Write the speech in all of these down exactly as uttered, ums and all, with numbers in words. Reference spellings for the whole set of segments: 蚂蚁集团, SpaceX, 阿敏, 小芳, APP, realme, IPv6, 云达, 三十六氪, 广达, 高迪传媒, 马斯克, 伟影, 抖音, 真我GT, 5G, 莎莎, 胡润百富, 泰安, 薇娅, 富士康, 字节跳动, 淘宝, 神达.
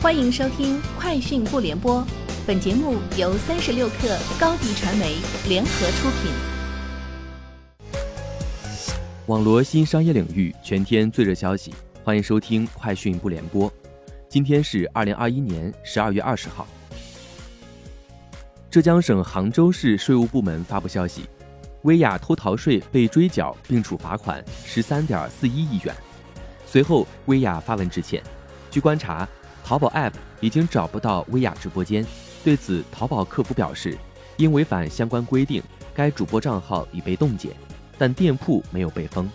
欢迎收听快讯不联播，本节目由三十六克高低传媒联合出品。网罗新商业领域全天最热消息，欢迎收听快讯不联播。今天是二零二一年十二月二十号。浙江省杭州市税务部门发布消息，薇娅偷逃税被追缴并处罚款十三点四一亿元。随后，薇娅发文致歉。据观察，淘宝 A P P 已经找不到薇娅直播间，对此淘宝客服表示，因违反相关规定，该主播账号已被冻结，但店铺没有被封。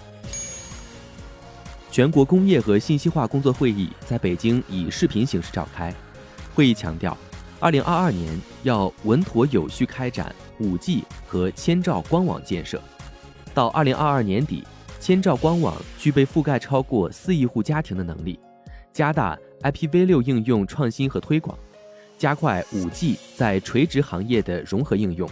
全国工业和信息化工作会议在北京以视频形式召开，会议强调，二零二二年要稳妥有序开展 五G 和千兆光网建设，到二零二二年底，千兆光网具备覆盖超过四亿户家庭的能力，加大 I P v 六 应用创新和推广，加快 五G 在垂直行业的融合应用，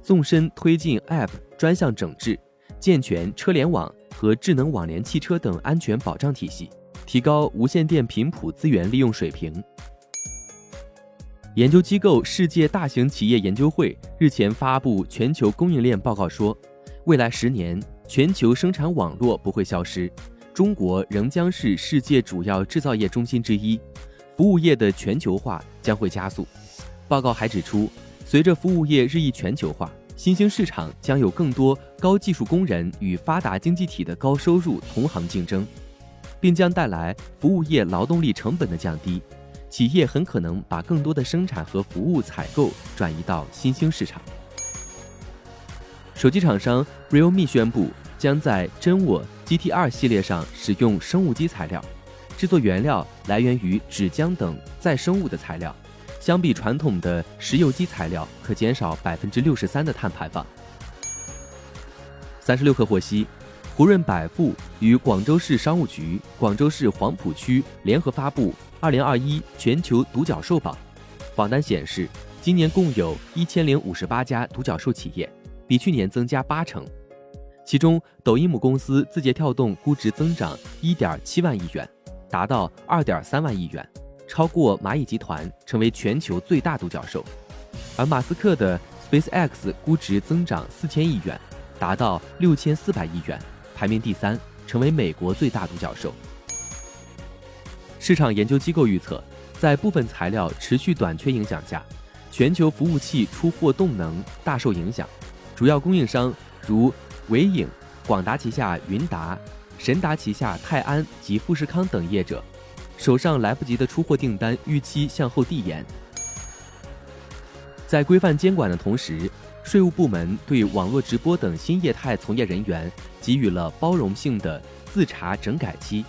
纵深推进 A P P 专项整治，健全车联网和智能网联汽车等安全保障体系，提高无线电频谱资源利用水平。研究机构世界大型企业研究会日前发布全球供应链报告说，未来十年，全球生产网络不会消失。中国仍将是世界主要制造业中心之一，服务业的全球化将会加速。报告还指出，随着服务业日益全球化，新兴市场将有更多高技术工人与发达经济体的高收入同行竞争，并将带来服务业劳动力成本的降低，企业很可能把更多的生产和服务采购转移到新兴市场。手机厂商 realme 宣布将在真我G T 二 系列上使用生物基材料，制作原料来源于纸浆等再生物的材料，相比传统的石油基材料可减少 百分之六十三 的碳排放。三十六氪获悉，胡润百富与广州市商务局、广州市黄埔区联合发布二零二一全球独角兽榜，榜单显示，今年共有一千零五十八家独角兽企业，比去年增加八成。其中，抖音母公司字节跳动估值增长 一点七万亿元，达到 二点三万亿元，超过蚂蚁集团，成为全球最大独角兽。而马斯克的 SpaceX 估值增长四千亿元，达到六千四百亿元，排名第三，成为美国最大独角兽。市场研究机构预测，在部分材料持续短缺影响下，全球服务器出货动能大受影响，主要供应商如伟影、广达旗下云达、神达旗下泰安及富士康等业者，手上来不及的出货订单预期向后递延。在规范监管的同时，税务部门对网络直播等新业态从业人员给予了包容性的自查整改期。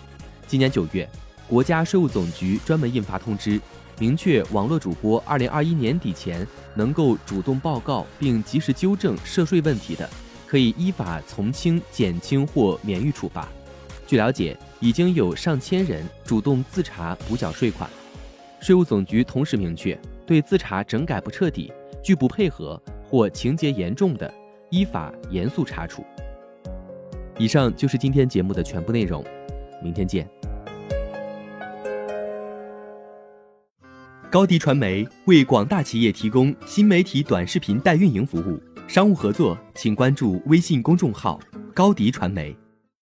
今年九月，国家税务总局专门印发通知，明确网络主播二零二一年底前能够主动报告并及时纠正涉税问题的，可以依法从轻、减轻或免予处罚。据了解，已经有上千人主动自查补缴税款。税务总局同时明确，对自查整改不彻底、拒不配合或情节严重的，依法严肃查处。以上就是今天节目的全部内容，明天见。高迪传媒为广大企业提供新媒体短视频代运营服务。商务合作，请关注微信公众号“高迪传媒”。